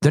the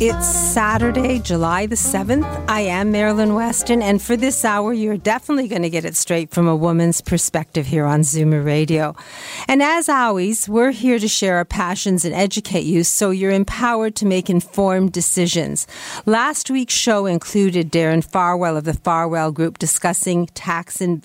It's Saturday, July the 7th. I am Marilyn Weston, and for this hour, you're definitely going to get it straight from a woman's perspective here on Zoomer Radio. And as always, we're here to share our passions and educate you so you're empowered to make informed decisions. Last week's show included Darren Farwell of the Farwell Group discussing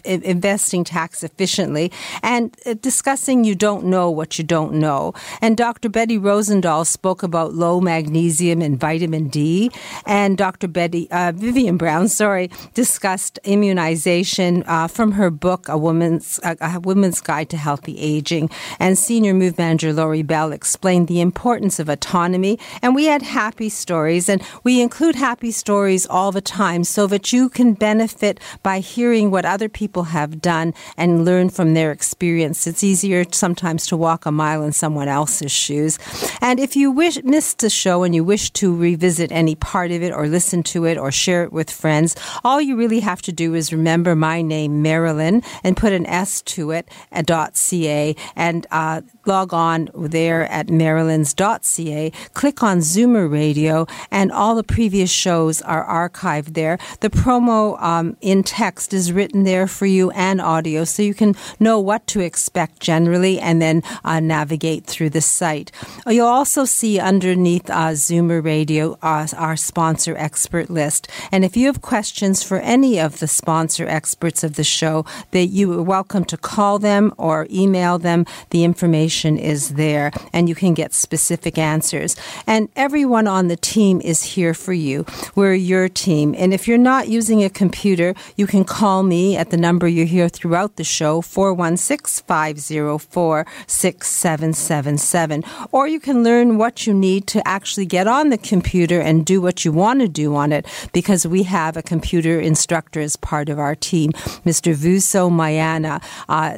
investing tax efficiently and discussing you don't know what you don't know. And Dr. Betty Rosendahl spoke about low magnesium and vitamin D, and Dr. Vivian Brown discussed immunization from her book, A Woman's Guide to Healthy Aging, and Senior Move Manager Lori Bell explained the importance of autonomy, and we had happy stories, and we include happy stories all the time so that you can benefit by hearing what other people have done and learn from their experience. It's easier sometimes to walk a mile in someone else's shoes. And if you missed the show and you wish to revisit any part of it or listen to it or share it with friends, all you really have to do is remember my name, Marilyn, and put an S to it, .ca, and log on there at marilyn's.ca. Click on Zoomer Radio, and all the previous shows are archived there. The promo in text is written there for you and audio, so you can know what to expect generally and then navigate through the site. You'll also see underneath Zoomer Radio, our sponsor expert list. And if you have questions for any of the sponsor experts of the show, that you are welcome to call them or email them. The information is there, and you can get specific answers. And everyone on the team is here for you. We're your team. And if you're not using a computer, you can call me at the number you hear throughout the show, 416-504-6777. Or you can learn what you need to actually get on the computer and do what you want to do on it, because we have a computer instructor as part of our team, Mr. Vuso Mayana.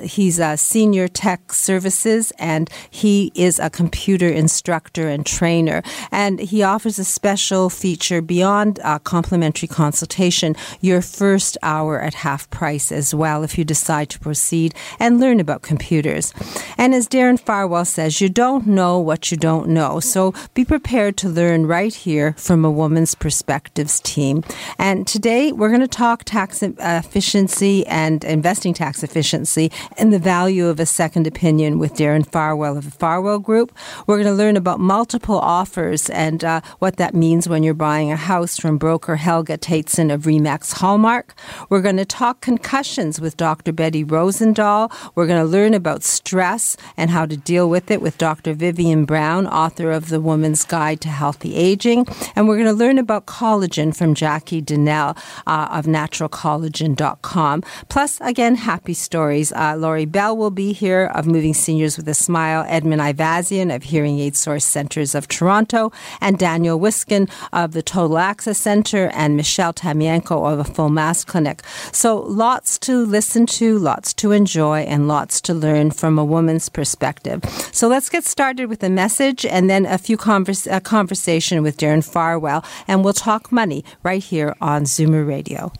He's a Senior Tech Services, and he is a computer instructor and trainer. And he offers a special feature beyond complimentary consultation, your first hour at half price as well, if you decide to proceed and learn about computers. And as Darren Farwell says, you don't know what you don't know. So be prepared to learn right here from a woman's perspectives team. And today we're going to talk tax efficiency and investing tax efficiency and the value of a second opinion with Darren Farwell of the Farwell Group. We're going to learn about multiple offers and what that means when you're buying a house from broker Helga Tateson of Remax Hallmark. We're going to talk concussions with Dr. Betty Rosendahl. We're going to learn about stress and how to deal with it with Dr. Vivian Brown, author of The Woman's Guide to Healthy Aging, and we're going to learn about collagen from Jacqui Donnell of naturalcollagen.com. Plus, again, happy stories. Lori Bell will be here of Moving Seniors with a Smile, Edmund Ivazian of Hearing Aid Source Centers of Toronto, and Daniel Wiskin of the Total Access Center, and Michelle Tamienko of a Full Mast Clinic. So lots to listen to, lots to enjoy, and lots to learn from a woman's perspective. So let's get started with a message and then a few conversation with Darren Farwell, and we'll talk money right here on Zoomer Radio.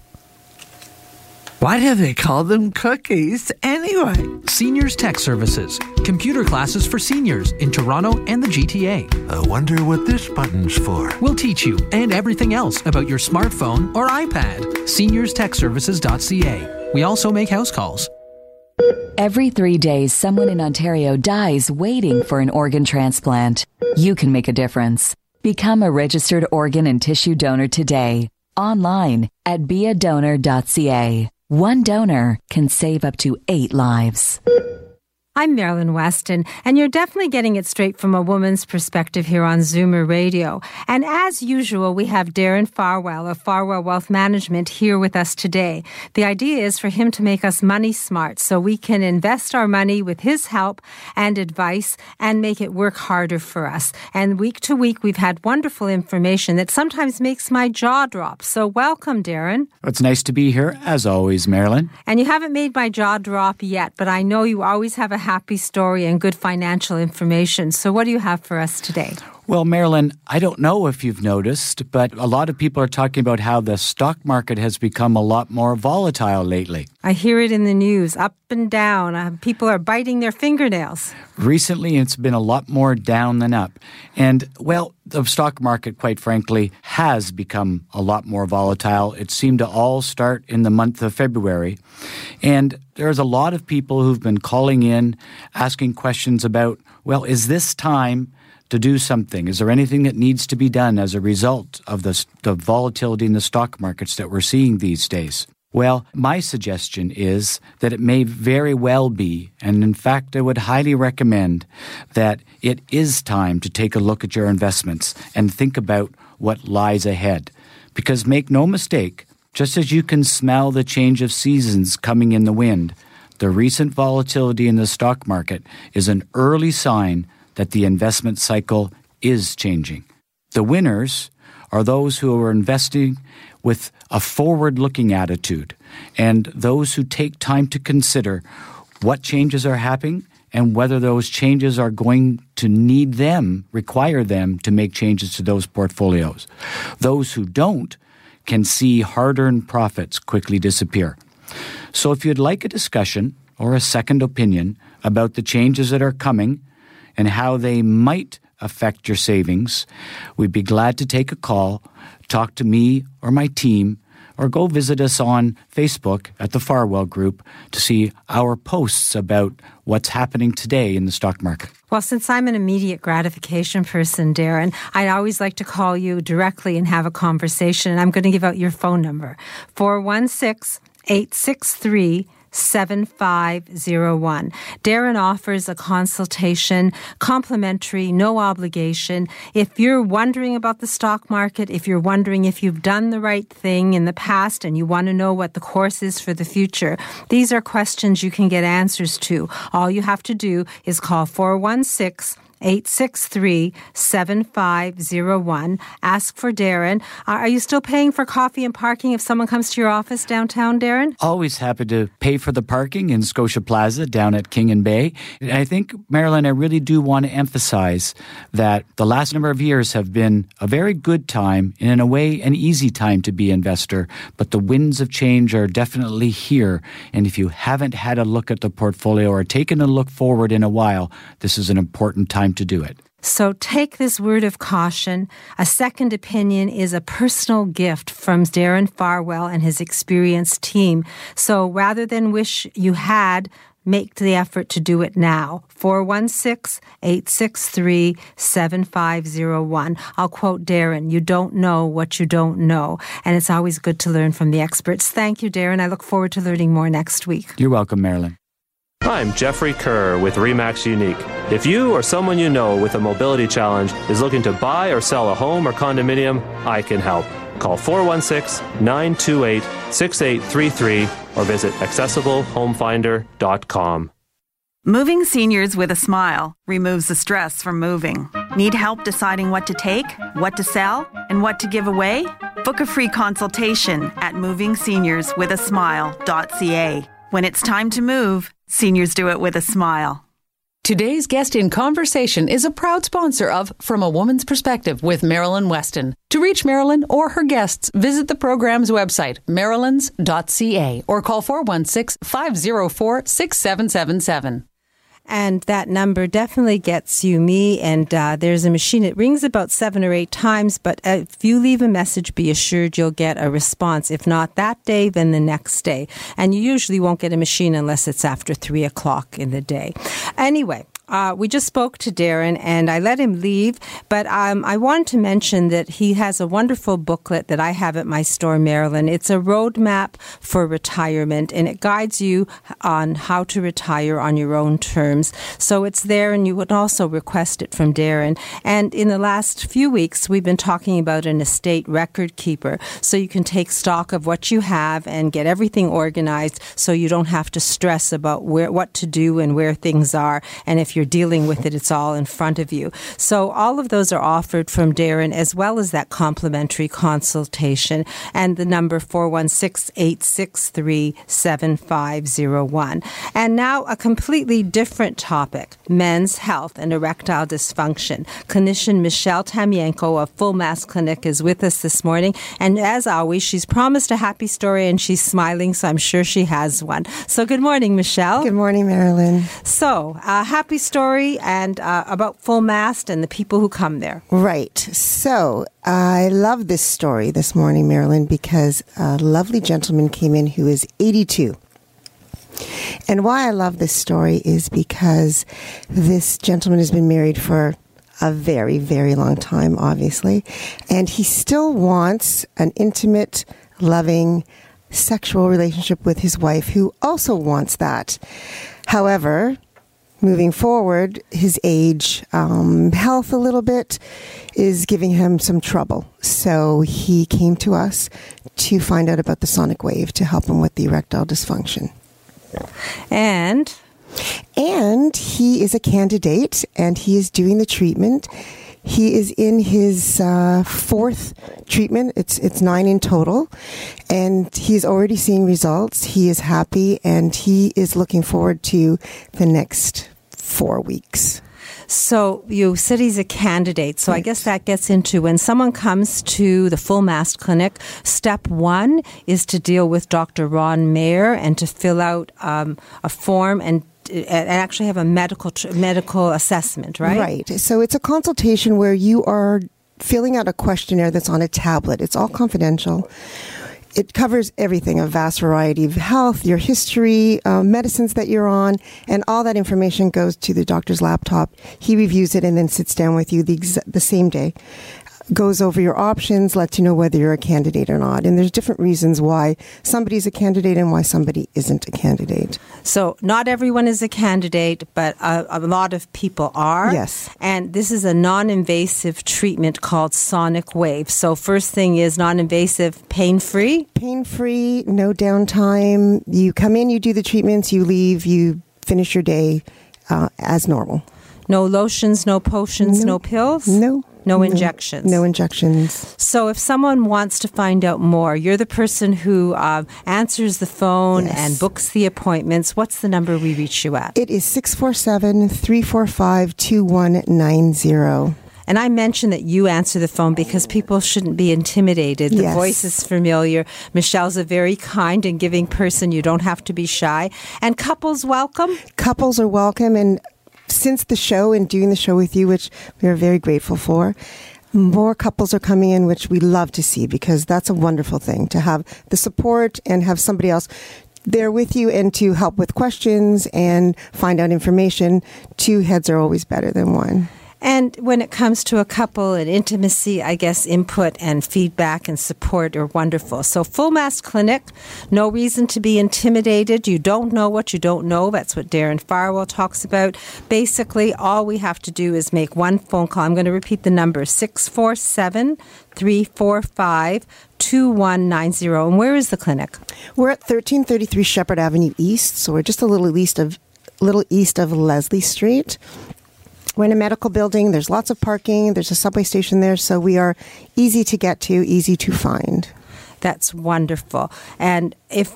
Why do they call them cookies anyway? Seniors Tech Services. Computer classes for seniors in Toronto and the GTA. I wonder what this button's for. We'll teach you and everything else about your smartphone or iPad. SeniorsTechServices.ca. We also make house calls. Every 3 days, someone in Ontario dies waiting for an organ transplant. You can make a difference. Become a registered organ and tissue donor today. Online at beadonor.ca. One donor can save up to 8 lives. I'm Marilyn Weston, and you're definitely getting it straight from a woman's perspective here on Zoomer Radio. And as usual, we have Darren Farwell of Farwell Wealth Management here with us today. The idea is for him to make us money smart so we can invest our money with his help and advice and make it work harder for us. And week to week, we've had wonderful information that sometimes makes my jaw drop. So welcome, Darren. It's nice to be here, as always, Marilyn. And you haven't made my jaw drop yet, but I know you always have a happy story and good financial information. So what do you have for us today? Well, Marilyn, I don't know if you've noticed, but a lot of people are talking about how the stock market has become a lot more volatile lately. I hear it in the news, up and down. People are biting their fingernails. Recently, it's been a lot more down than up. And, well, the stock market, quite frankly, has become a lot more volatile. It seemed to all start in the month of February. And there's a lot of people who've been calling in, asking questions about, well, is this time to do something? Is there anything that needs to be done as a result of the volatility in the stock markets that we're seeing these days? Well, my suggestion is that it may very well be, and in fact, I would highly recommend that it is time to take a look at your investments and think about what lies ahead. Because make no mistake, just as you can smell the change of seasons coming in the wind, the recent volatility in the stock market is an early sign that the investment cycle is changing. The winners are those who are investing with a forward-looking attitude and those who take time to consider what changes are happening and whether those changes are going to need them, require them to make changes to those portfolios. Those who don't can see hard-earned profits quickly disappear. So if you'd like a discussion or a second opinion about the changes that are coming and how they might affect your savings, we'd be glad to take a call, talk to me or my team, or go visit us on Facebook at the Farwell Group to see our posts about what's happening today in the stock market. Well, since I'm an immediate gratification person, Darren, I'd always like to call you directly and have a conversation, and I'm going to give out your phone number, 416-863-7501. Darren offers a consultation, complimentary, no obligation. If you're wondering about the stock market, if you're wondering if you've done the right thing in the past and you want to know what the course is for the future, these are questions you can get answers to. All you have to do is call 416-863-7501. Ask for Darren. Are you still paying for coffee and parking if someone comes to your office downtown, Darren? Always happy to pay for the parking in Scotia Plaza down at King and Bay. And I think, Marilyn, I really do want to emphasize that the last number of years have been a very good time and, in a way, an easy time to be an investor. But the winds of change are definitely here. And if you haven't had a look at the portfolio or taken a look forward in a while, this is an important time to do it. So take this word of caution. A second opinion is a personal gift from Darren Farwell and his experienced team. So rather than wish you had, make the effort to do it now. 416-863-7501. I'll quote Darren, "You don't know what you don't know." And it's always good to learn from the experts. Thank you, Darren. I look forward to learning more next week. You're welcome, Marilyn. I'm Jeffrey Kerr with Remax Unique. If you or someone you know with a mobility challenge is looking to buy or sell a home or condominium, I can help. Call 416-928-6833 or visit accessiblehomefinder.com. Moving Seniors with a Smile removes the stress from moving. Need help deciding what to take, what to sell, and what to give away? Book a free consultation at movingseniorswithasmile.ca. When it's time to move, seniors do it with a smile. Today's guest in conversation is a proud sponsor of From a Woman's Perspective with Marilyn Weston. To reach Marilyn or her guests, visit the program's website, marilyns.ca, or call 416-504-6777. And that number definitely gets you me. And there's a machine. It rings about 7 or 8 times. But if you leave a message, be assured you'll get a response. If not that day, then the next day. And you usually won't get a machine unless it's after 3 o'clock in the day. Anyway, We just spoke to Darren, and I let him leave, but I wanted to mention that he has a wonderful booklet that I have at my store, Marilyn. It's a roadmap for retirement, and it guides you on how to retire on your own terms. So it's there, and you would also request it from Darren. And in the last few weeks, we've been talking about an estate record keeper, so you can take stock of what you have and get everything organized so you don't have to stress about where, what to do and where things are. And if you're dealing with it, it's all in front of you. So all of those are offered from Darren, as well as that complimentary consultation, and the number 416-863-7501. And now a completely different topic, men's health and erectile dysfunction. Clinician Michelle Tamienko of Full Mast Clinic is with us this morning. And as always, she's promised a happy story and she's smiling, so I'm sure she has one. So good morning, Michelle. Good morning, Marilyn. So happy story and about Full Mast and the people who come there. Right. So I love this story this morning, Marilyn, because a lovely gentleman came in who is 82. And why I love this story is because this gentleman has been married for a very, very long time, obviously, and he still wants an intimate, loving, sexual relationship with his wife, who also wants that. However, moving forward, his age, health a little bit, is giving him some trouble. So he came to us to find out about the sonic wave to help him with the erectile dysfunction. And he is a candidate, and he is doing the treatment. He is in his fourth treatment. It's 9 in total, and he's already seeing results. He is happy, and he is looking forward to the next 4 weeks. So you said he's a candidate. So right. I guess that gets into when someone comes to the Full Mast Clinic, step one is to deal with Dr. Ron Mayer and to fill out a form and actually have a medical assessment, right? Right. So it's a consultation where you are filling out a questionnaire that's on a tablet. It's all confidential. It covers everything, a vast variety of health, your history, medicines that you're on, and all that information goes to the doctor's laptop. He reviews it and then sits down with you the same day, goes over your options, lets you know whether you're a candidate or not. And there's different reasons why somebody's a candidate and why somebody isn't a candidate. So not everyone is a candidate, but a lot of people are. Yes. And this is a non-invasive treatment called sonic wave. So first thing is non-invasive, pain-free? Pain-free, no downtime. You come in, you do the treatments, you leave, you finish your day as normal. No lotions, no potions, no pills? No injections. No injections. So if someone wants to find out more, you're the person who answers the phone yes. and books the appointments. What's the number we reach you at? It is 647-345-2190. And I mentioned that you answer the phone because people shouldn't be intimidated. The yes. voice is familiar. Michelle's a very kind and giving person. You don't have to be shy. And couples welcome? Couples are welcome, and since the show and doing the show with you, which we are very grateful for, more couples are coming in, which we love to see, because that's a wonderful thing to have the support and have somebody else there with you and to help with questions and find out information. Two heads are always better than one. And when it comes to a couple and intimacy, I guess input and feedback and support are wonderful. So Full Mast Clinic, no reason to be intimidated. You don't know what you don't know. That's what Darren Farwell talks about. Basically, all we have to do is make one phone call. I'm going to repeat the number, 647-345-2190. And where is the clinic? We're at 1333 Shepherd Avenue East, so we're just a little east of Leslie Street. We're in a medical building. There's lots of parking. There's a subway station there. So we are easy to get to, easy to find. That's wonderful. And if,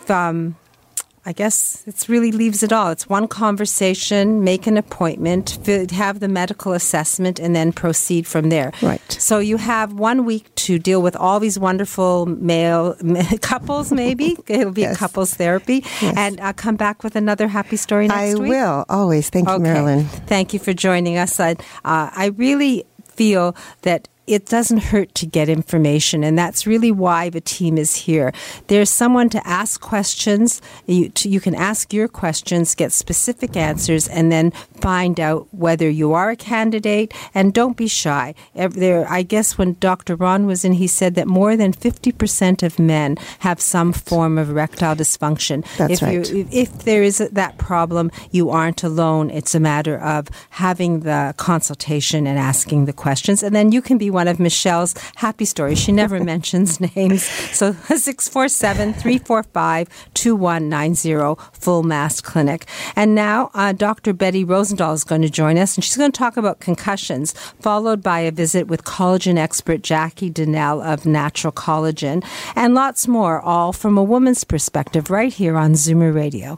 I guess it really leaves it all. It's one conversation, make an appointment, have the medical assessment, and then proceed from there. Right. So you have 1 week to deal with all these wonderful male couples, maybe. It'll be yes. a couples therapy. Yes. And I'll come back with another happy story next week. I will, always. Thank you, Marilyn. Thank you for joining us. I really feel that it doesn't hurt to get information, and that's really why the team is here. There's someone to ask questions. You can ask your questions, get specific answers, and then find out whether you are a candidate, and don't be shy. I guess when Dr. Ron was in, he said that more than 50% of men have some form of erectile dysfunction. That's right. If there is that problem, you aren't alone. It's a matter of having the consultation and asking the questions. And then you can be one of Michelle's happy stories. She never mentions names. So 647-345-2190, Full Mast Clinic. And now Dr. Betty Rosendahl is going to join us, and she's going to talk about concussions, followed by a visit with collagen expert Jacqui Donnell of Natural Collagen, and lots more, all from a woman's perspective right here on Zoomer Radio.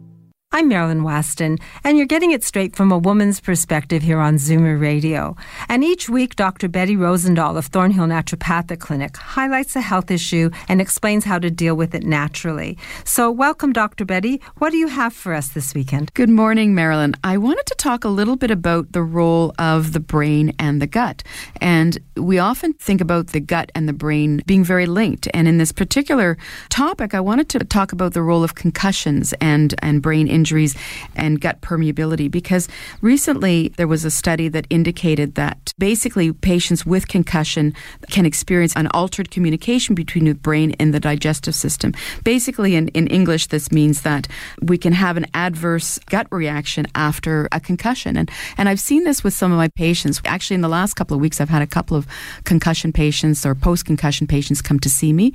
I'm Marilyn Waston, and you're getting it straight from a woman's perspective here on Zoomer Radio. And each week, Dr. Betty Rosendahl of Thornhill Naturopathic Clinic highlights a health issue and explains how to deal with it naturally. So welcome, Dr. Betty. What do you have for us this weekend? Good morning, Marilyn. I wanted to talk a little bit about the role of the brain and the gut. And we often think about the gut and the brain being very linked. And in this particular topic, I wanted to talk about the role of concussions and brain injuries and gut permeability, because recently there was a study that indicated that basically patients with concussion can experience an altered communication between the brain and the digestive system. Basically, in English, this means that we can have an adverse gut reaction after a concussion. And I've seen this with some of my patients. Actually, in the last couple of weeks, I've had a couple of concussion patients or post-concussion patients come to see me.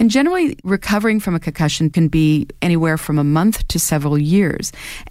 And generally, recovering from a concussion can be anywhere from a month to several years.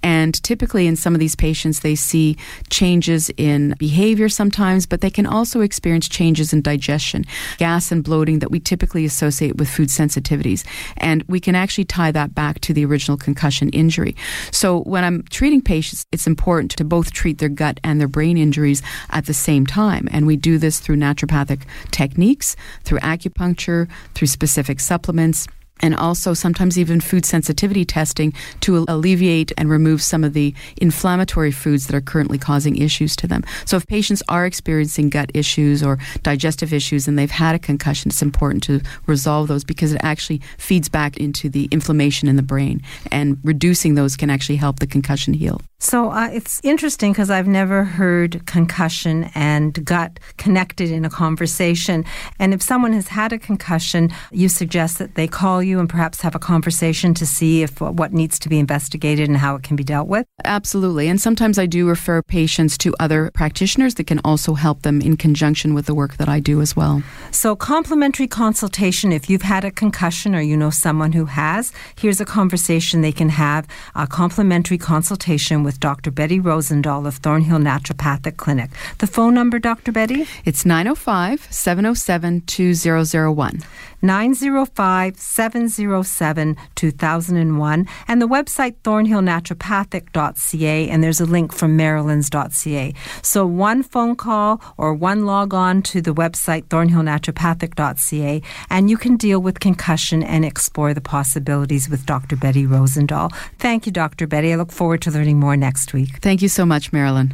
And typically in some of these patients, they see changes in behavior sometimes, but they can also experience changes in digestion, gas and bloating that we typically associate with food sensitivities. And we can actually tie that back to the original concussion injury. So when I'm treating patients, it's important to both treat their gut and their brain injuries at the same time. And we do this through naturopathic techniques, through acupuncture, through specific supplements, and also sometimes even food sensitivity testing to alleviate and remove some of the inflammatory foods that are currently causing issues to them. So if patients are experiencing gut issues or digestive issues and they've had a concussion, it's important to resolve those because it actually feeds back into the inflammation in the brain, and reducing those can actually help the concussion heal. So it's interesting because I've never heard concussion and gut connected in a conversation. And if someone has had a concussion, you suggest that they call you and perhaps have a conversation to see if what needs to be investigated and how it can be dealt with? Absolutely. And sometimes I do refer patients to other practitioners that can also help them in conjunction with the work that I do as well. So complimentary consultation, if you've had a concussion or you know someone who has, here's a conversation they can have, a complimentary consultation with Dr. Betty Rosendahl of Thornhill Naturopathic Clinic. The phone number, Dr. Betty? It's 905-707-2001. 905-707-2001. And the website thornhillnaturopathic.ca, and there's a link from marylands.ca. So one phone call or one log on to the website thornhillnaturopathic.ca, and you can deal with concussion and explore the possibilities with Dr. Betty Rosendahl. Thank you, Dr. Betty. I look forward to learning more next week. Thank you so much, Marilyn.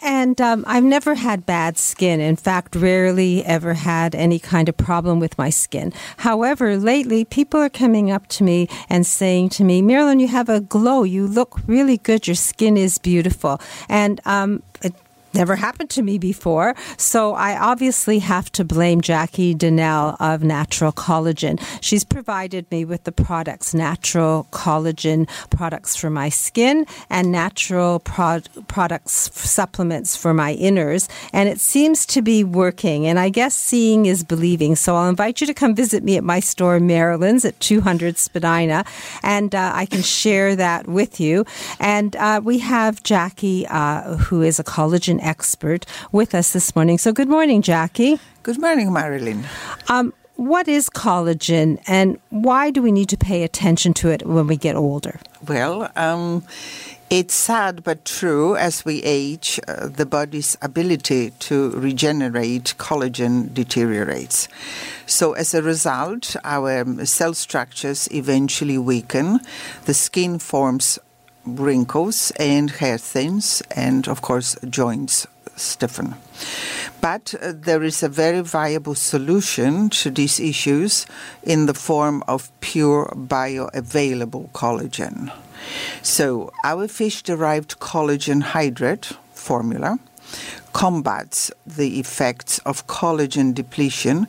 And I've never had bad skin. In fact, rarely ever had any kind of problem with my skin. However, lately, people are coming up to me and saying to me, Marilyn, you have a glow. You look really good. Your skin is beautiful. And Never happened to me before. So I obviously have to blame Jacqui Donnell of Natural Collagen. She's provided me with the products, Natural Collagen products for my skin and natural products, supplements for my inners. And it seems to be working. And I guess seeing is believing. So I'll invite you to come visit me at my store in Maryland's at 200 Spadina. And I can share that with you. And we have Jacqui, who is a collagen expert with us this morning. So good morning, Jacqui. Good morning, Marilyn. What is collagen and why do we need to pay attention to it when we get older? Well, it's sad but true. As we age, the body's ability to regenerate collagen deteriorates. So as a result, our cell structures eventually weaken. The skin forms wrinkles and hair thins, and of course joints stiffen. But there is a very viable solution to these issues in the form of pure bioavailable collagen. So our fish-derived collagen hydrate formula combats the effects of collagen depletion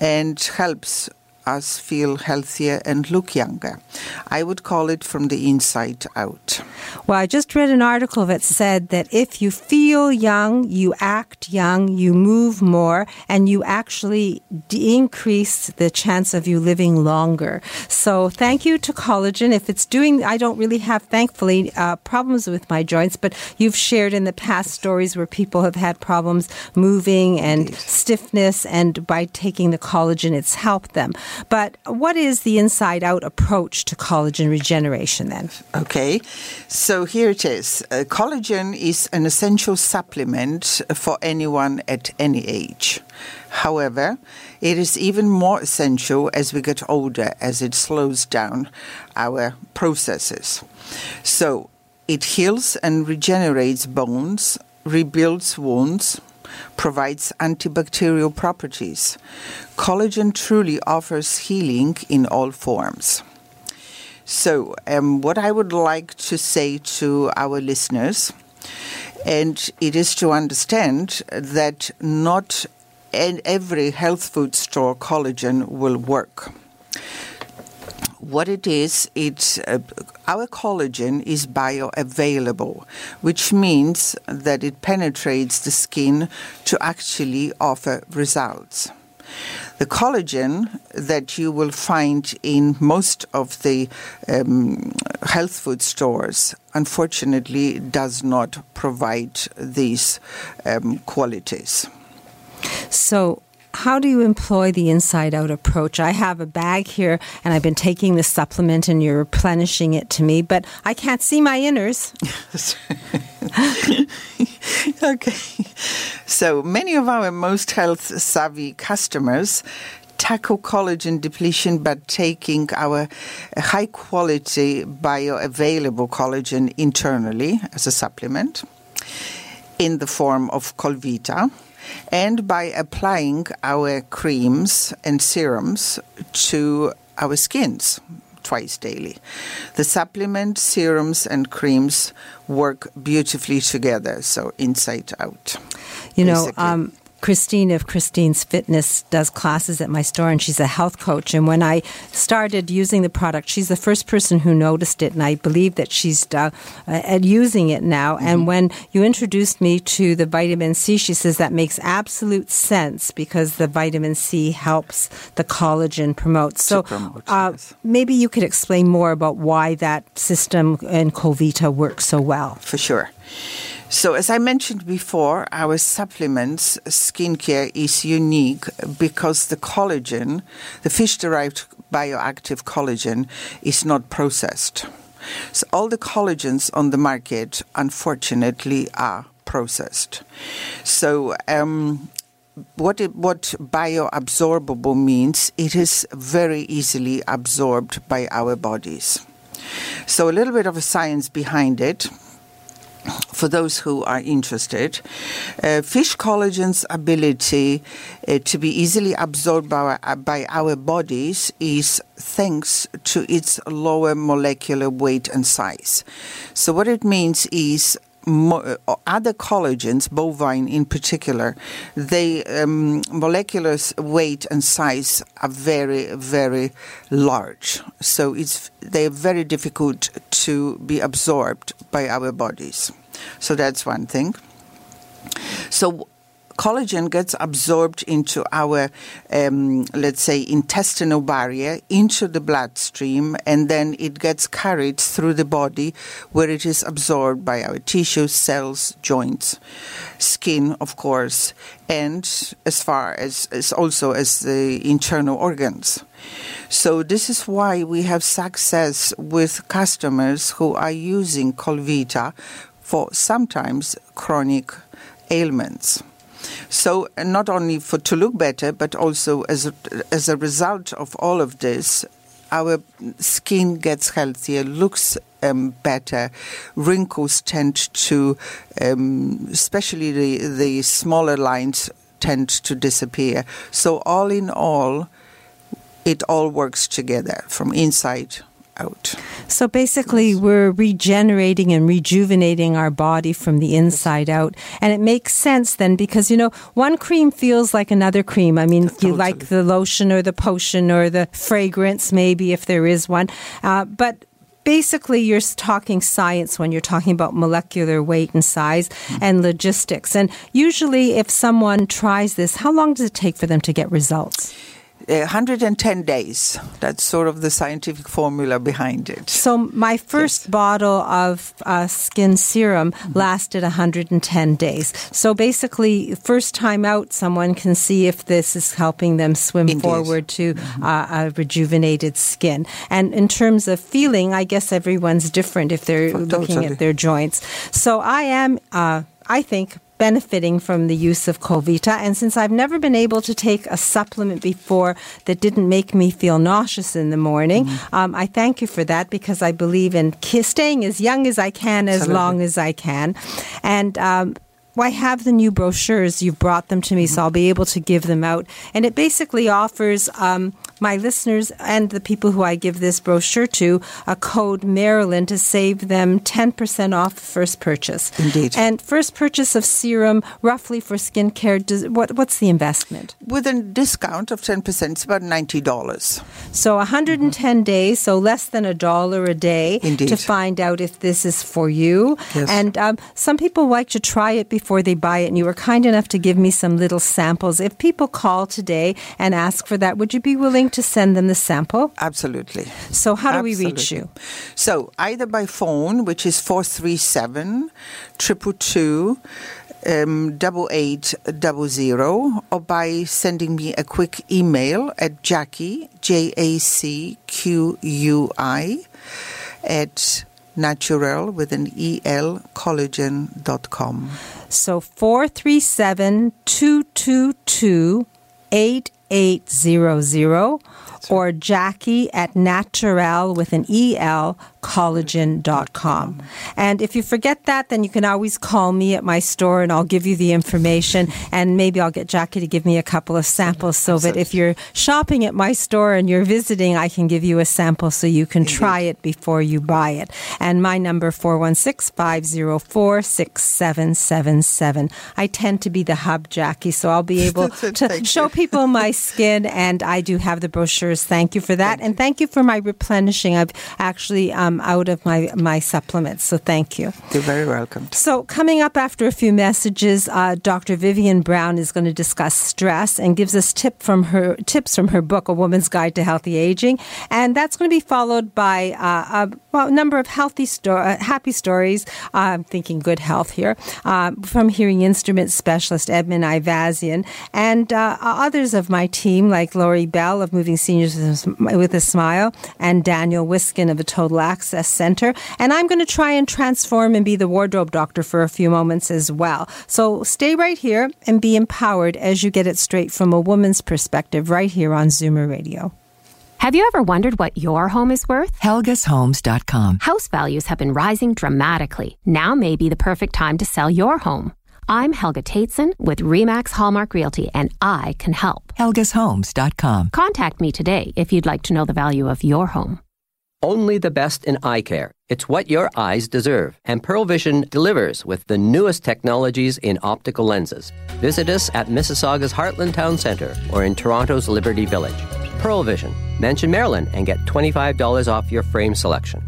and helps us feel healthier and look younger. I would call it from the inside out. Well, I just read an article that said that if you feel young, you act young, you move more, and you actually increase the chance of you living longer. So thank you to collagen. If it's doing, I don't really have, thankfully, problems with my joints, but you've shared in the past stories where people have had problems moving and stiffness, and by taking the collagen, it's helped them. But what is the inside-out approach to collagen regeneration then? Okay, so here it is. Collagen is an essential supplement for anyone at any age. However, it is even more essential as we get older, as it slows down our processes. So it heals and regenerates bones, rebuilds wounds, provides antibacterial properties. Collagen truly offers healing in all forms. So what I would like to say to our listeners, and it is to understand that not every health food store collagen will work. What it is, our collagen is bioavailable, which means that it penetrates the skin to actually offer results. The collagen that you will find in most of the health food stores, unfortunately, does not provide these qualities. So how do you employ the inside-out approach? I have a bag here, and I've been taking this supplement, and you're replenishing it to me, but I can't see my inners. Okay. So many of our most health-savvy customers tackle collagen depletion by taking our high-quality bioavailable collagen internally as a supplement in the form of Colvita, and by applying our creams and serums to our skins twice daily. The supplement, serums, and creams work beautifully together, so inside out. You know, Christine of Christine's Fitness does classes at my store, and she's a health coach. And when I started using the product, she's the first person who noticed it, and I believe that she's using it now. Mm-hmm. And when you introduced me to the vitamin C, she says that makes absolute sense because the vitamin C helps the collagen promote. So maybe you could explain more about why that system and Colvita works so well. For sure. So as I mentioned before, our supplements, skincare is unique because the collagen, the fish-derived bioactive collagen, is not processed. So all the collagens on the market, unfortunately, are processed. So what bioabsorbable means, it is very easily absorbed by our bodies. So a little bit of a science behind it. For those who are interested, fish collagen's ability to be easily absorbed by our bodies is thanks to its lower molecular weight and size. So what it means is other collagens, bovine in particular, they molecular weight and size are very, very large. So they're very difficult to be absorbed by our bodies. So that's one thing. So collagen gets absorbed into our, let's say, intestinal barrier, into the bloodstream, and then it gets carried through the body where it is absorbed by our tissues, cells, joints, skin, of course, and as far as also as the internal organs. So this is why we have success with customers who are using Colvita for sometimes chronic ailments. So not only to look better, but also as a result of all of this, our skin gets healthier, looks better, wrinkles tend to, especially the smaller lines tend to disappear. So all in all, it all works together from inside out. So basically we're regenerating and rejuvenating our body from the inside out. And it makes sense then because, you know, one cream feels like another cream. I mean, totally. You like the lotion or the potion or the fragrance, maybe if there is one. But basically, you're talking science when you're talking about molecular weight and size and logistics. And usually if someone tries this, how long does it take for them to get results? 110 days. That's sort of the scientific formula behind it. So my first bottle of skin serum lasted 110 days. So basically, first time out, someone can see if this is helping them swim forward to a rejuvenated skin. And in terms of feeling, I guess everyone's different if they're looking at their joints. So I am, I think, benefiting from the use of Colvita. And since I've never been able to take a supplement before that didn't make me feel nauseous in the morning, I thank you for that because I believe in staying as young as I can, as long as I can. And I have the new brochures. You've brought them to me, so I'll be able to give them out. And it basically offers my listeners and the people who I give this brochure to a code Marilyn to save them 10% off the first purchase. Indeed. And first purchase of serum, roughly for skincare, what's the investment? With a discount of 10%, it's about $90. So 110 days, so less than $1 a day. Indeed. To find out if this is for you. Yes. And some people like to try it before they buy it, and you were kind enough to give me some little samples. If people call today and ask for that, would you be willing to send them the sample? Absolutely. So how do we reach you? So either by phone, which is 437-222 8800, or by sending me a quick email at Jacqui, Jacqui, at natural with an EL collagen.com. So 437-222-8800. 800 or Jacqui at natural with an EL collagen.com. And if you forget that, then you can always call me at my store and I'll give you the information, and maybe I'll get Jacqui to give me a couple of samples so that if you're shopping at my store and you're visiting, I can give you a sample so you can try it before you buy it. And my number 416-504-6777. I tend to be the hub, Jacqui, so I'll be able to show people my skin, and I do have the brochures. Thank you for that. And thank you for my replenishing. I've actually out of my supplements. So thank you. You're very welcome. So coming up after a few messages, Dr. Vivian Brown is going to discuss stress and gives us tips from her book, A Woman's Guide to Healthy Aging. And that's going to be followed by a number of happy stories. I'm thinking good health here, from hearing instrument specialist Edmund Ivazian and others of my team like Lori Bell of Moving Seniors with a Smile and Daniel Wiskin of the Total Access Center. And I'm going to try and transform and be the wardrobe doctor for a few moments as well. So stay right here and be empowered as you get it straight from a woman's perspective right here on Zoomer Radio. Have you ever wondered what your home is worth? HelgasHomes.com. House values have been rising dramatically. Now may be the perfect time to sell your home. I'm Helga Tateson with Remax Hallmark Realty, and I can help. HelgasHomes.com. Contact me today if you'd like to know the value of your home. only the best in eye care. It's what your eyes deserve. And Pearl Vision delivers with the newest technologies in optical lenses. Visit us at Mississauga's Heartland Town Centre or in Toronto's Liberty Village. Pearl Vision. Mention Marilyn and get $25 off your frame selection.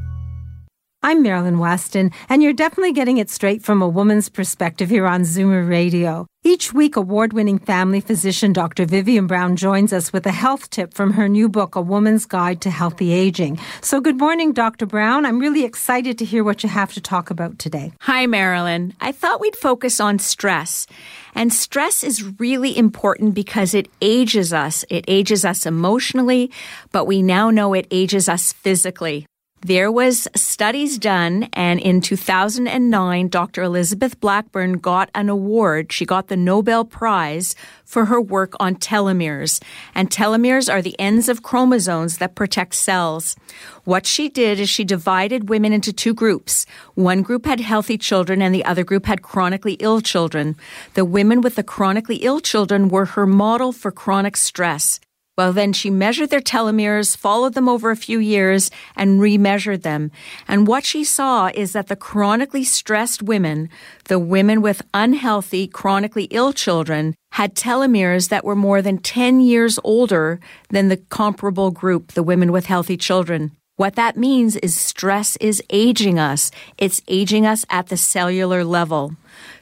I'm Marilyn Weston, and you're definitely getting it straight from a woman's perspective here on Zoomer Radio. Each week, award-winning family physician Dr. Vivian Brown joins us with a health tip from her new book, A Woman's Guide to Healthy Aging. So good morning, Dr. Brown. I'm really excited to hear what you have to talk about today. Hi, Marilyn. I thought we'd focus on stress. And stress is really important because it ages us. It ages us emotionally, but we now know it ages us physically. There was studies done, and in 2009, Dr. Elizabeth Blackburn got an award. She got the Nobel Prize for her work on telomeres. And telomeres are the ends of chromosomes that protect cells. What she did is she divided women into two groups. One group had healthy children and the other group had chronically ill children. The women with the chronically ill children were her model for chronic stress. Well, then she measured their telomeres, followed them over a few years, and remeasured them. And what she saw is that the chronically stressed women, the women with unhealthy, chronically ill children, had telomeres that were more than 10 years older than the comparable group, the women with healthy children. What that means is stress is aging us. It's aging us at the cellular level.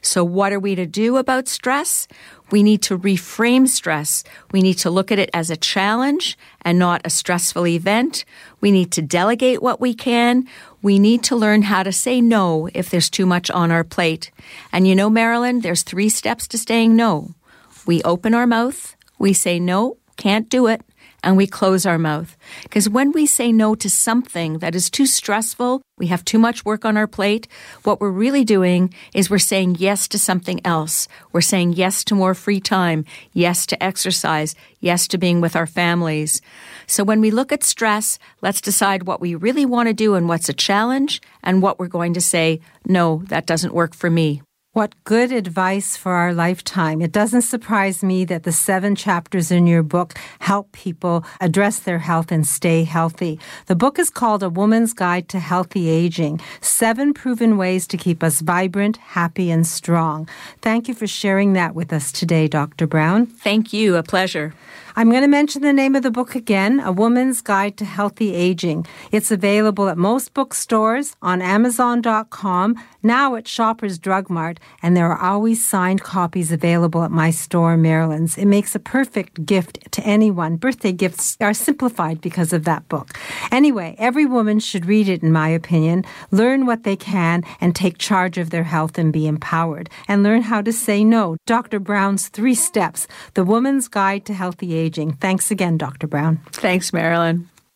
So what are we to do about stress? We need to reframe stress. We need to look at it as a challenge and not a stressful event. We need to delegate what we can. We need to learn how to say no if there's too much on our plate. And you know, Marilyn, there's 3 steps to saying no. We open our mouth. We say no, can't do it. And we close our mouth. Because when we say no to something that is too stressful, we have too much work on our plate, what we're really doing is we're saying yes to something else. We're saying yes to more free time, yes to exercise, yes to being with our families. So when we look at stress, let's decide what we really want to do and what's a challenge and what we're going to say, no, that doesn't work for me. What good advice for our lifetime. It doesn't surprise me that the 7 chapters in your book help people address their health and stay healthy. The book is called A Woman's Guide to Healthy Aging, 7 proven ways to keep us vibrant, happy, and strong. Thank you for sharing that with us today, Dr. Brown. Thank you. A pleasure. I'm going to mention the name of the book again, A Woman's Guide to Healthy Aging. It's available at most bookstores, on Amazon.com, now at Shoppers Drug Mart, and there are always signed copies available at my store, Maryland's. It makes a perfect gift to anyone. Birthday gifts are simplified because of that book. Anyway, every woman should read it, in my opinion, learn what they can, and take charge of their health and be empowered, and learn how to say no. Dr. Brown's 3 steps, The Woman's Guide to Healthy Aging. Thanks again, Dr. Brown. Thanks, Marilyn.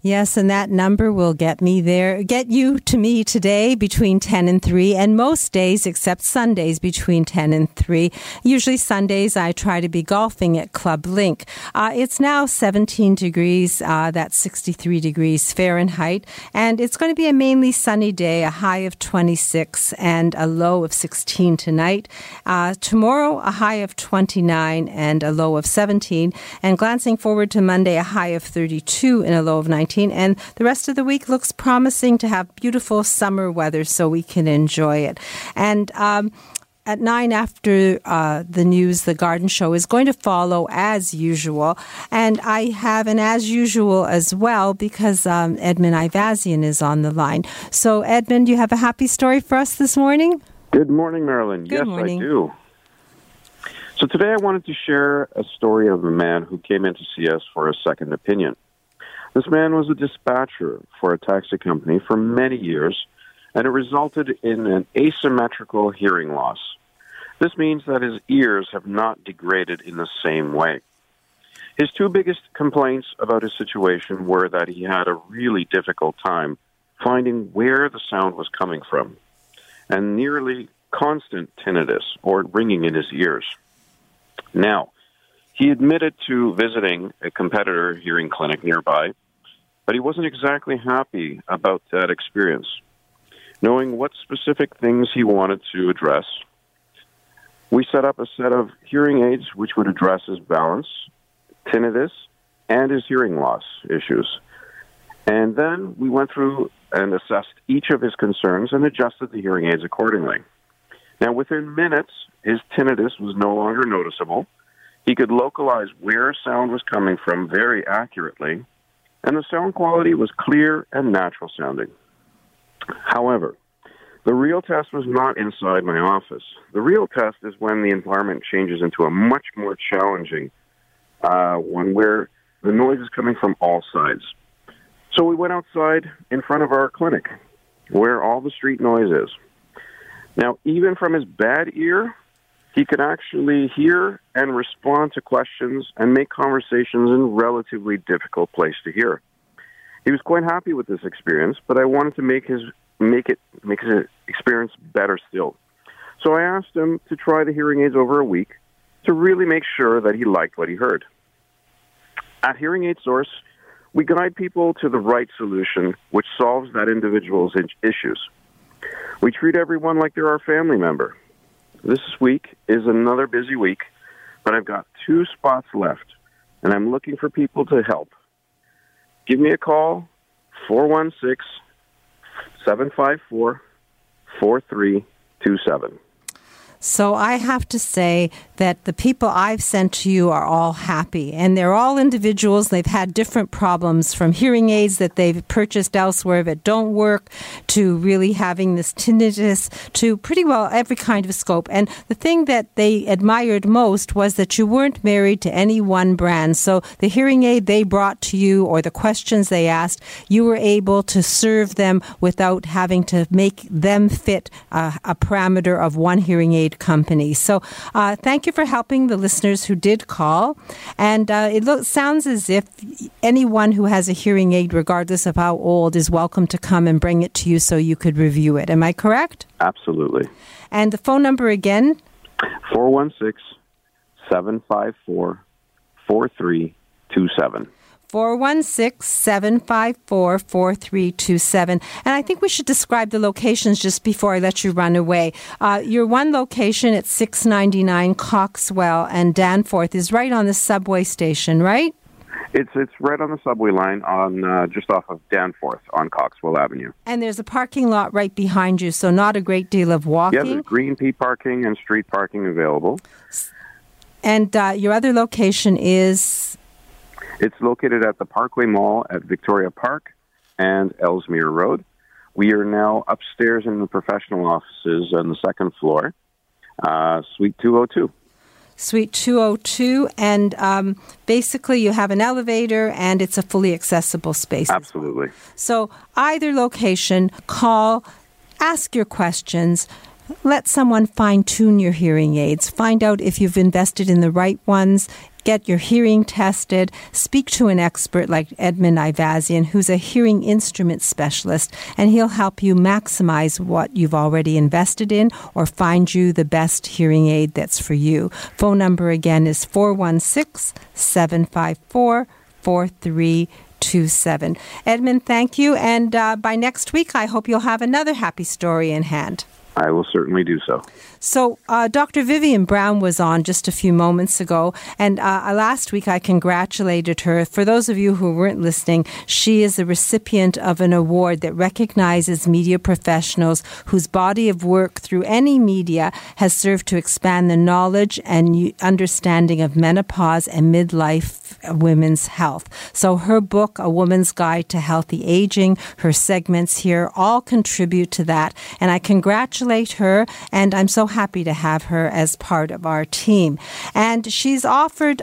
Yes, and that number will get me there, get you to me today between 10 and 3, and most days except Sundays between 10 and 3. Usually Sundays I try to be golfing at Club Link. It's now 17 degrees, that's 63 degrees Fahrenheit, and it's going to be a mainly sunny day, a high of 26 and a low of 16 tonight. Tomorrow, a high of 29 and a low of 17, and glancing forward to Monday, a high of 32 and a low of 19. And the rest of the week looks promising to have beautiful summer weather so we can enjoy it. And at 9 after the news, The Garden Show is going to follow as usual. And I have an as usual as well because Edmund Ivazian is on the line. So, Edmund, you have a happy story for us this morning? Good morning, Marilyn. Good morning. Yes, I do. So today I wanted to share a story of a man who came in to see us for a second opinion. This man was a dispatcher for a taxi company for many years, and it resulted in an asymmetrical hearing loss. This means that his ears have not degraded in the same way. His two biggest complaints about his situation were that he had a really difficult time finding where the sound was coming from, and nearly constant tinnitus or ringing in his ears. Now, he admitted to visiting a competitor hearing clinic nearby, but he wasn't exactly happy about that experience. Knowing what specific things he wanted to address, we set up a set of hearing aids which would address his balance, tinnitus, and his hearing loss issues. And then we went through and assessed each of his concerns and adjusted the hearing aids accordingly. Now, within minutes, his tinnitus was no longer noticeable. He could localize where sound was coming from very accurately, and the sound quality was clear and natural sounding. However, the real test was not inside my office. The real test is when the environment changes into a much more challenging one where the noise is coming from all sides. So we went outside in front of our clinic where all the street noise is. Now, even from his bad ear, he could actually hear and respond to questions and make conversations in relatively difficult place to hear. He was quite happy with this experience, but I wanted to make his experience better still. So I asked him to try the hearing aids over a week to really make sure that he liked what he heard. At Hearing Aid Source, we guide people to the right solution, which solves that individual's issues. We treat everyone like they're our family member. This week is another busy week, but I've got 2 spots left, and I'm looking for people to help. Give me a call, 416-754-4327. So I have to say that the people I've sent to you are all happy, and they're all individuals. They've had different problems, from hearing aids that they've purchased elsewhere that don't work, to really having this tinnitus, to pretty well every kind of scope. And the thing that they admired most was that you weren't married to any one brand. So the hearing aid they brought to you or the questions they asked, you were able to serve them without having to make them fit a parameter of one hearing aid company. So thank you for helping the listeners who did call. And it sounds as if anyone who has a hearing aid, regardless of how old, is welcome to come and bring it to you so you could review it. Am I correct? Absolutely. And the phone number again? 416-754-4327. 416-754-4327. And I think we should describe the locations just before I let you run away. Your one location at 699 Coxwell and Danforth is right on the subway station, right? It's right on the subway line on just off of Danforth on Coxwell Avenue. And there's a parking lot right behind you, so not a great deal of walking. Yeah, there's green pea parking and street parking available. And your other location is... It's located at the Parkway Mall at Victoria Park and Ellesmere Road. We are now upstairs in the professional offices on the second floor, Suite 202. Suite 202, and basically you have an elevator and it's a fully accessible space. Absolutely. So either location, call, ask your questions. Let someone fine-tune your hearing aids. Find out if you've invested in the right ones. Get your hearing tested. Speak to an expert like Edmund Ivazian, who's a hearing instrument specialist, and he'll help you maximize what you've already invested in or find you the best hearing aid that's for you. Phone number again is 416-754-4327. Edmund, thank you, and by next week, I hope you'll have another happy story in hand. I will certainly do so. So Dr. Vivian Brown was on just a few moments ago, and last week I congratulated her. For those of you who weren't listening, she is the recipient of an award that recognizes media professionals whose body of work through any media has served to expand the knowledge and understanding of menopause and midlife women's health. So her book, A Woman's Guide to Healthy Aging, her segments here all contribute to that, and I congratulate congratulate her, and I'm so happy to have her as part of our team. And she's offered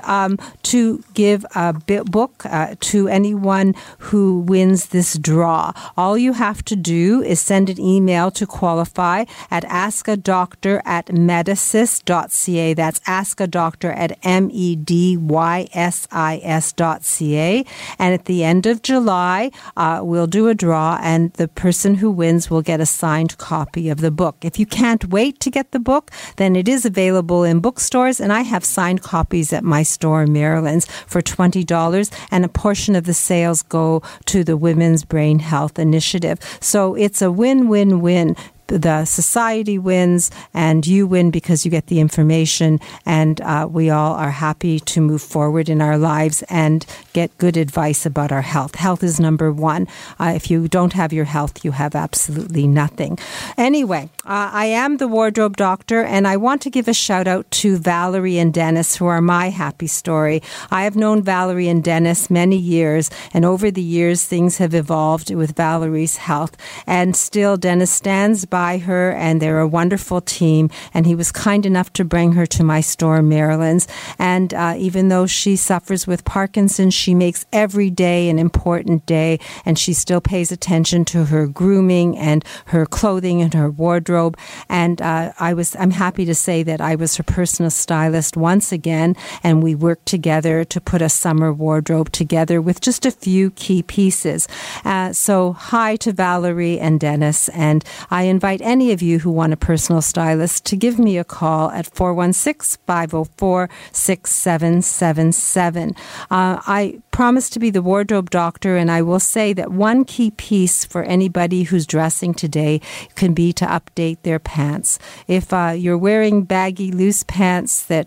to give a book to anyone who wins this draw. All you have to do is send an email to qualify at askadoctor@medisys.ca. That's askadoctor@medisys.ca. And at the end of July, we'll do a draw, and the person who wins will get a signed copy of the book. If you can't wait to get the book, then it is available in bookstores, and I have signed copies at my store, Maryland's, for $20, and a portion of the sales go to the Women's Brain Health Initiative. So it's a win-win-win. The society wins, and you win because you get the information, and we all are happy to move forward in our lives and get good advice about our health. Health is number one. If you don't have your health, you have absolutely nothing. Anyway, I am the wardrobe doctor, and I want to give a shout out to Valerie and Dennis, who are my happy story. I have known Valerie and Dennis many years, and over the years, things have evolved with Valerie's health, and still Dennis stands by her, and they're a wonderful team, and he was kind enough to bring her to my store, Marilyn's, and even though she suffers with Parkinson's, she makes every day an important day, and she still pays attention to her grooming and her clothing and her wardrobe, and I'm happy to say that I was her personal stylist once again, and we worked together to put a summer wardrobe together with just a few key pieces. So hi to Valerie and Dennis, and I invite any of you who want a personal stylist to give me a call at 416-504-6777. I promise to be the wardrobe doctor, and I will say that one key piece for anybody who's dressing today can be to update their pants. If you're wearing baggy, loose pants that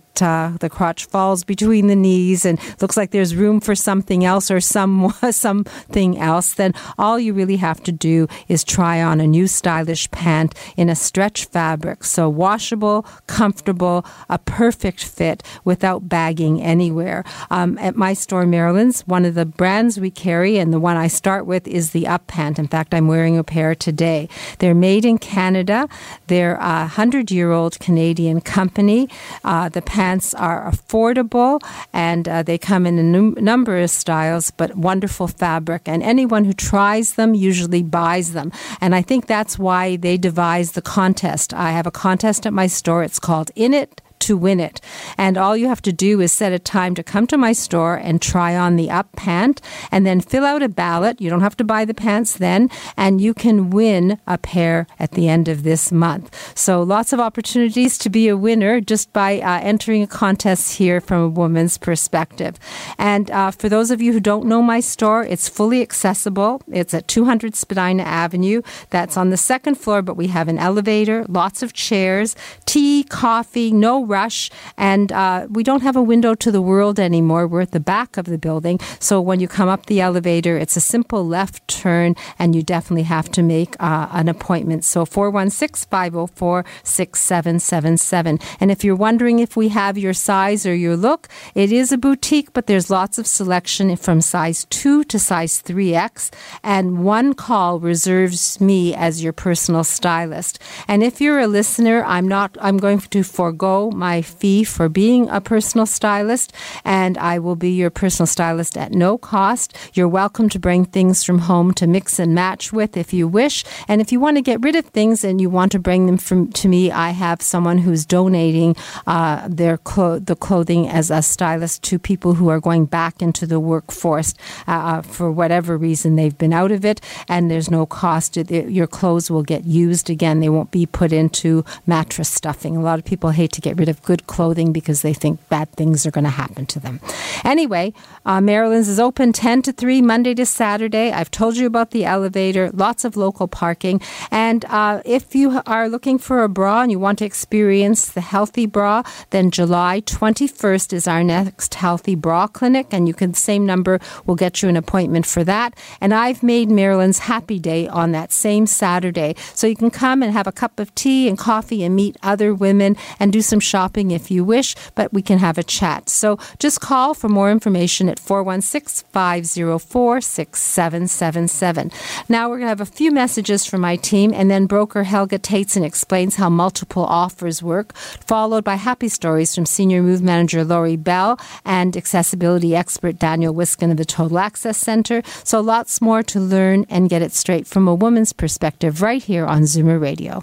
the crotch falls between the knees and looks like there's room for something else or something else, then all you really have to do is try on a new stylish pant in a stretch fabric. So washable, comfortable, a perfect fit without bagging anywhere. At my store, Maryland's, one of the brands we carry and the one I start with is the Up Pant. In fact, I'm wearing a pair today. They're made in Canada. They're a 100-year-old Canadian company. The pants are affordable, and they come in a number of styles, but wonderful fabric. And anyone who tries them usually buys them. And I think that's why they devised the contest. I have a contest at my store. It's called In It to Win It. And all you have to do is set a time to come to my store and try on the Up Pant and then fill out a ballot. You don't have to buy the pants then, and you can win a pair at the end of this month. So lots of opportunities to be a winner just by entering a contest here from a woman's perspective. And for those of you who don't know my store, it's fully accessible. It's at 200 Spadina Avenue. That's on the second floor, but we have an elevator, lots of chairs, tea, coffee, no rush, and we don't have a window to the world anymore. We're at the back of the building, so when you come up the elevator, it's a simple left turn, and you definitely have to make an appointment. So 416-504-6777. And if you're wondering if we have your size or your look, it is a boutique, but there's lots of selection from size 2 to size 3X, and one call reserves me as your personal stylist. And if you're a listener, I'm going to forego my fee for being a personal stylist, and I will be your personal stylist at no cost. You're welcome to bring things from home to mix and match with if you wish, and if you want to get rid of things and you want to bring them to me, I have someone who's donating the clothing as a stylist to people who are going back into the workforce for whatever reason they've been out of it, and there's no cost. Your clothes will get used again. They won't be put into mattress stuffing. A lot of people hate to get rid of good clothing because they think bad things are going to happen to them. Anyway, Maryland's is open 10 to 3, Monday to Saturday. I've told you about the elevator, lots of local parking. And if you are looking for a bra and you want to experience the healthy bra, then July 21st is our next healthy bra clinic. And you can, same number, will get you an appointment for that. And I've made Maryland's happy day on that same Saturday. So you can come and have a cup of tea and coffee and meet other women and do some shopping shopping if you wish, but we can have a chat. So just call for more information at 416-504-6777. Now we're going to have a few messages from my team, and then broker Helga Tateson explains how multiple offers work, followed by happy stories from Senior Move Manager Lori Bell and accessibility expert Daniel Wiskin of the Total Access Center. So lots more to learn and get it straight from a woman's perspective right here on Zoomer Radio.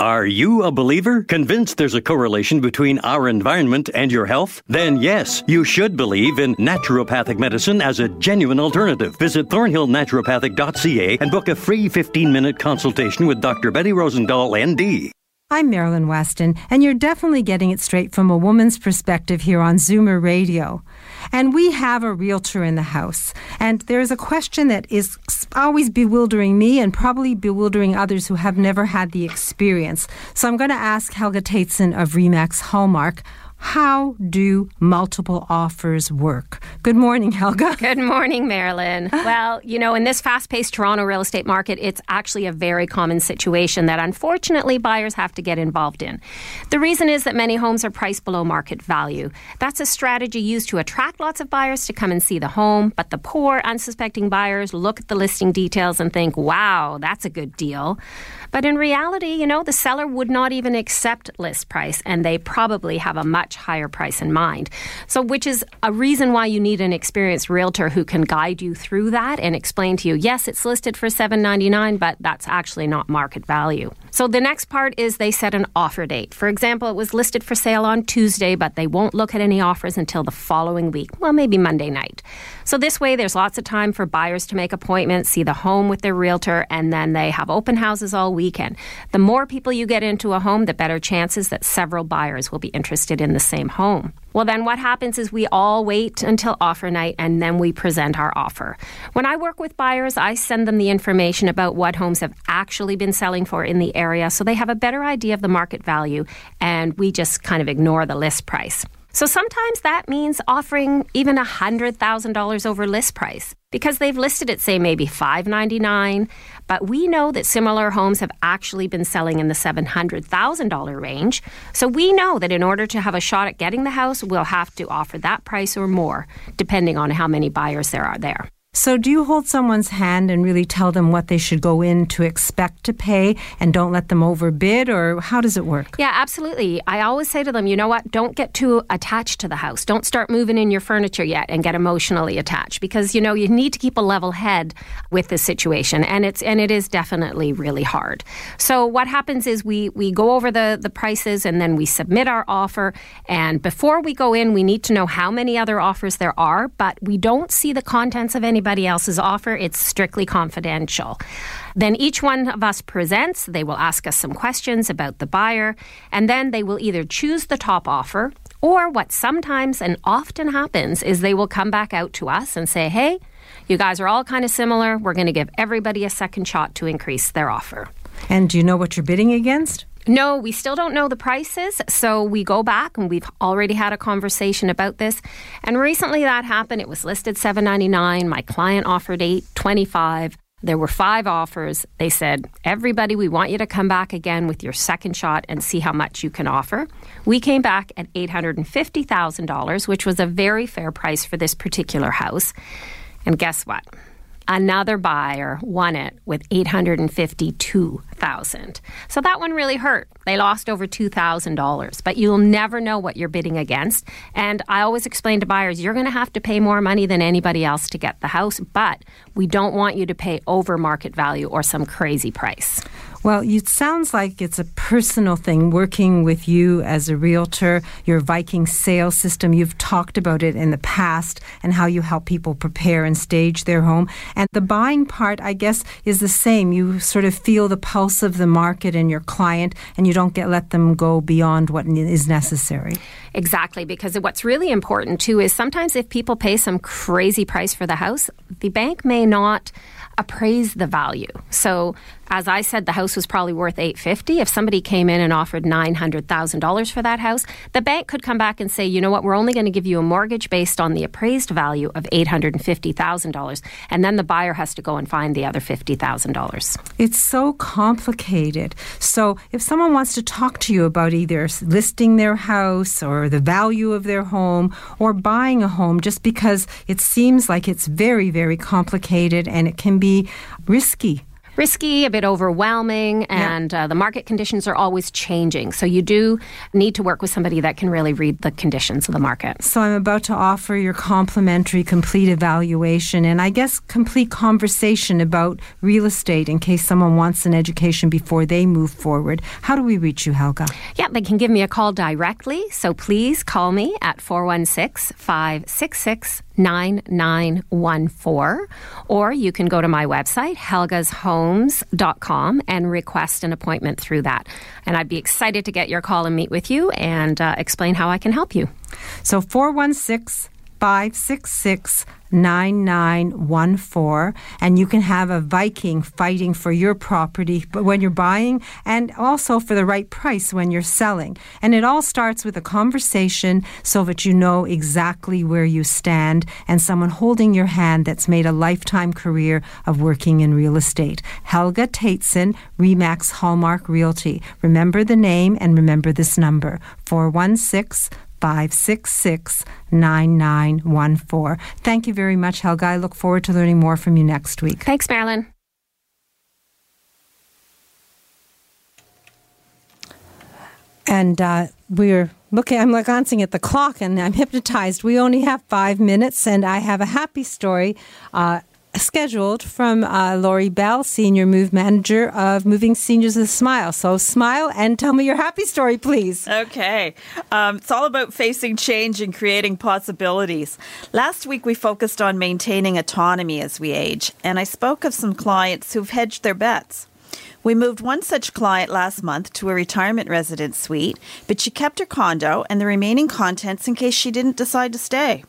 Are you a believer? Convinced there's a correlation between our environment and your health? Then yes, you should believe in naturopathic medicine as a genuine alternative. Visit thornhillnaturopathic.ca and book a free 15-minute consultation with Dr. Betty Rosendahl, ND. I'm Marilyn Weston, and you're definitely getting it straight from a woman's perspective here on Zoomer Radio. And we have a realtor in the house. And there's a question that is always bewildering me and probably bewildering others who have never had the experience. So I'm going to ask Helga Tateson of Remax Hallmark, how do multiple offers work? Good morning, Helga. Good morning, Marilyn. Well, you know, in this fast-paced Toronto real estate market, it's actually a very common situation that unfortunately buyers have to get involved in. The reason is that many homes are priced below market value. That's a strategy used to attract lots of buyers to come and see the home, but the poor, unsuspecting buyers look at the listing details and think, wow, that's a good deal. But in reality, you know, the seller would not even accept list price, and they probably have a much higher price in mind. So, which is a reason why you need an experienced realtor who can guide you through that and explain to you, yes, it's listed for $7.99, but that's actually not market value. So the next part is they set an offer date. For example, it was listed for sale on Tuesday, but they won't look at any offers until the following week, well, maybe Monday night. So this way, there's lots of time for buyers to make appointments, see the home with their realtor, and then they have open houses all weekend. The more people you get into a home, the better chances that several buyers will be interested in the same home. Well, then what happens is we all wait until offer night, and then we present our offer. When I work with buyers, I send them the information about what homes have actually been selling for in the area, so they have a better idea of the market value, and we just kind of ignore the list price. So sometimes that means offering even $100,000 over list price, because they've listed it, say, maybe $599, but we know that similar homes have actually been selling in the $700,000 range. So we know that in order to have a shot at getting the house, we'll have to offer that price or more, depending on how many buyers there are there. So do you hold someone's hand and really tell them what they should go in to expect to pay and don't let them overbid, or how does it work? Yeah, absolutely. I always say to them, you know what, don't get too attached to the house. Don't start moving in your furniture yet and get emotionally attached, because, you know, you need to keep a level head with this situation, and it is definitely really hard. So what happens is we go over the prices, and then we submit our offer, and before we go in, we need to know how many other offers there are, but we don't see the contents of anybody else's offer. It's strictly confidential. Then each one of us presents. They will ask us some questions about the buyer, and then they will either choose the top offer, or what sometimes and often happens is they will come back out to us and say, hey, you guys are all kind of similar. We're going to give everybody a second shot to increase their offer. And do you know what you're bidding against? No, we still don't know the prices, so we go back, and we've already had a conversation about this. And recently that happened. It was listed $7.99. My client offered $8.25. There were 5 offers. They said, everybody, we want you to come back again with your second shot and see how much you can offer. We came back at $850,000, which was a very fair price for this particular house. And guess what? Another buyer won it with $852,000. So that one really hurt. They lost over $2,000. But you'll never know what you're bidding against. And I always explain to buyers, you're going to have to pay more money than anybody else to get the house. But we don't want you to pay over market value or some crazy price. Well, it sounds like it's a personal thing working with you as a realtor, your Viking sales system. You've talked about it in the past and how you help people prepare and stage their home. And the buying part, I guess, is the same. You sort of feel the pulse of the market and your client, and you don't let them go beyond what is necessary. Exactly, because what's really important, too, is sometimes if people pay some crazy price for the house, the bank may not appraise the value. So As I said, the house was probably worth $850,000. If somebody came in and offered $900,000 for that house, the bank could come back and say, you know what, we're only going to give you a mortgage based on the appraised value of $850,000. And then the buyer has to go and find the other $50,000. It's so complicated. So if someone wants to talk to you about either listing their house or the value of their home or buying a home, just because it seems like it's very, very complicated and it can be risky. Risky, a bit overwhelming, and the market conditions are always changing. So you do need to work with somebody that can really read the conditions of the market. So I'm about to offer your complimentary complete evaluation and I guess complete conversation about real estate in case someone wants an education before they move forward. How do we reach you, Helga? Yeah, they can give me a call directly. So please call me at 416-566-9914, or you can go to my website, helgashomes.com, and request an appointment through that. And I'd be excited to get your call and meet with you and explain how I can help you. So 416-566-9914, and you can have a Viking fighting for your property when you're buying and also for the right price when you're selling. And it all starts with a conversation so that you know exactly where you stand and someone holding your hand that's made a lifetime career of working in real estate. Helga Tateson, Remax Hallmark Realty. Remember the name and remember this number, 416-566-9914. Thank you very much, Helga. I look forward to learning more from you next week. Thanks, Marilyn. And I'm glancing at the clock and I'm hypnotized. We only have 5 minutes and I have a happy story scheduled from Lori Bell, Senior Move Manager of Moving Seniors with a Smile. So smile and tell me your happy story, please. Okay. It's all about facing change and creating possibilities. Last week, we focused on maintaining autonomy as we age, and I spoke of some clients who've hedged their bets. We moved one such client last month to a retirement residence suite, but she kept her condo and the remaining contents in case she didn't decide to stay.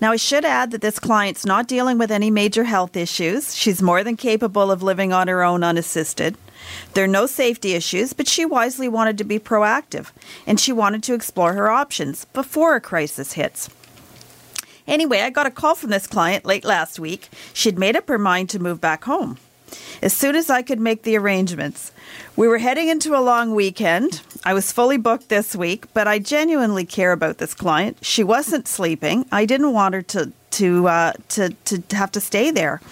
Now, I should add that this client's not dealing with any major health issues. She's more than capable of living on her own unassisted. There are no safety issues, but she wisely wanted to be proactive, and she wanted to explore her options before a crisis hits. Anyway, I got a call from this client late last week. She'd made up her mind to move back home as soon as I could make the arrangements. We were heading into a long weekend. I was fully booked this week, but I genuinely care about this client. She wasn't sleeping. I didn't want her to have to stay there.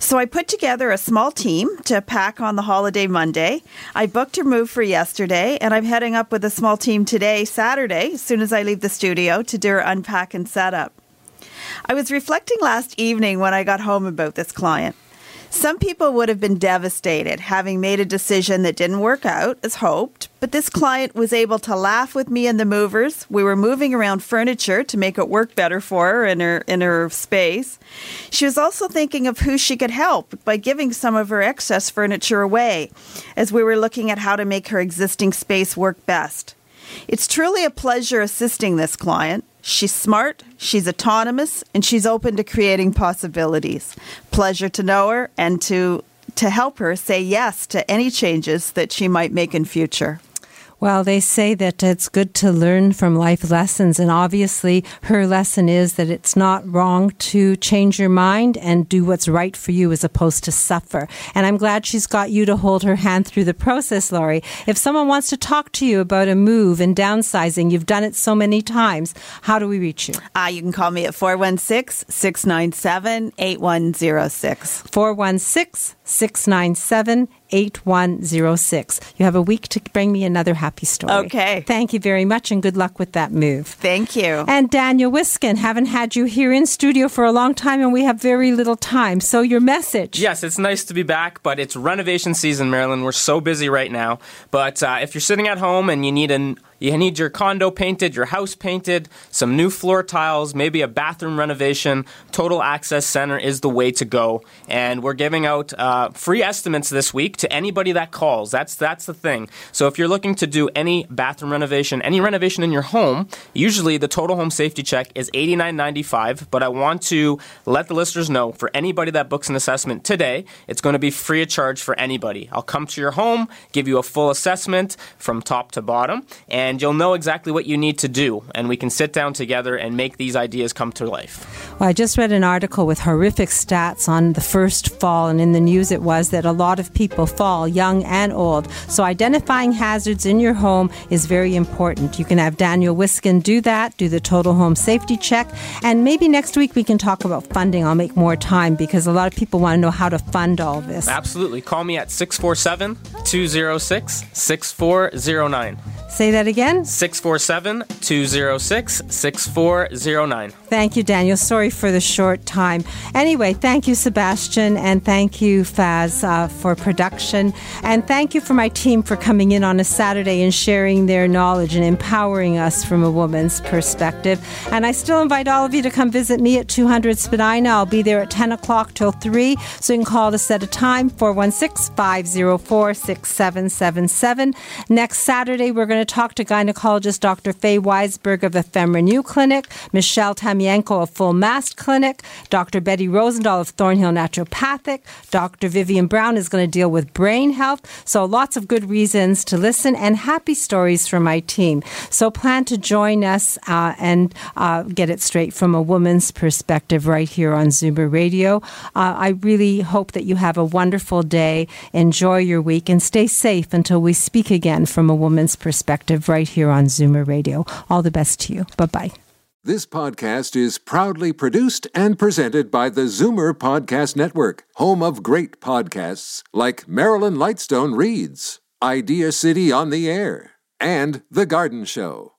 So I put together a small team to pack on the holiday Monday. I booked her move for yesterday, and I'm heading up with a small team today, Saturday, as soon as I leave the studio to do her unpack and setup. I was reflecting last evening when I got home about this client. Some people would have been devastated having made a decision that didn't work out as hoped, but this client was able to laugh with me and the movers. We were moving around furniture to make it work better for her in her space. She was also thinking of who she could help by giving some of her excess furniture away as we were looking at how to make her existing space work best. It's truly a pleasure assisting this client. She's smart, she's autonomous, and she's open to creating possibilities. Pleasure to know her and to help her say yes to any changes that she might make in future. Well, they say that it's good to learn from life lessons, and obviously her lesson is that it's not wrong to change your mind and do what's right for you as opposed to suffer. And I'm glad she's got you to hold her hand through the process, Lori. If someone wants to talk to you about a move and downsizing, you've done it so many times, how do we reach you? You can call me at 416-697-8106. 416-697-8106. 8106. You have a week to bring me another happy story. Okay. Thank you very much and good luck with that move. Thank you. And Daniel Wiskin, haven't had you here in studio for a long time and we have very little time. So your message. Yes, it's nice to be back, but it's renovation season, Marilyn. We're so busy right now. But if you're sitting at home and you need an You need your condo painted, your house painted, some new floor tiles, maybe a bathroom renovation. Total Access Center is the way to go. And we're giving out free estimates this week to anybody that calls. That's the thing. So if you're looking to do any bathroom renovation, any renovation in your home, usually the total home safety check is $89.95. But I want to let the listeners know, for anybody that books an assessment today, it's going to be free of charge for anybody. I'll come to your home, give you a full assessment from top to bottom, and you'll know exactly what you need to do. And we can sit down together and make these ideas come to life. Well, I just read an article with horrific stats on the first fall, and in the news it was that a lot of people fall, young and old. So identifying hazards in your home is very important. You can have Daniel Wiskin do that, do the total home safety check, and maybe next week we can talk about funding. I'll make more time because a lot of people want to know how to fund all this. Absolutely. Call me at 647-206-6409. Say that again? 647-206-6409. Thank you, Daniel. Sorry for the short time. Anyway, thank you, Sebastian, and thank you, Faz, for production. And thank you for my team for coming in on a Saturday and sharing their knowledge and empowering us from a woman's perspective. And I still invite all of you to come visit me at 200 Spadina. I'll be there at 10 o'clock till 3, so you can call us at a time, 416-504-6777. Next Saturday, we're going to talk to gynecologist Dr. Fay Weisberg of the FemRenew Clinic, Michelle Tamienko of Full Mast Clinic, Dr. Betty Rosendahl of Thornhill Naturopathic, Dr. Vivian Brown is going to deal with brain health. So lots of good reasons to listen and happy stories from my team. So plan to join us and get it straight from a woman's perspective right here on Zoomer Radio. I really hope that you have a wonderful day. Enjoy your week and stay safe until we speak again from a woman's perspective right here on Zoomer Radio. All the best to you. Bye-bye. This podcast is proudly produced and presented by the Zoomer Podcast Network, home of great podcasts like Marilyn Lightstone Reads, Idea City on the Air, and The Garden Show.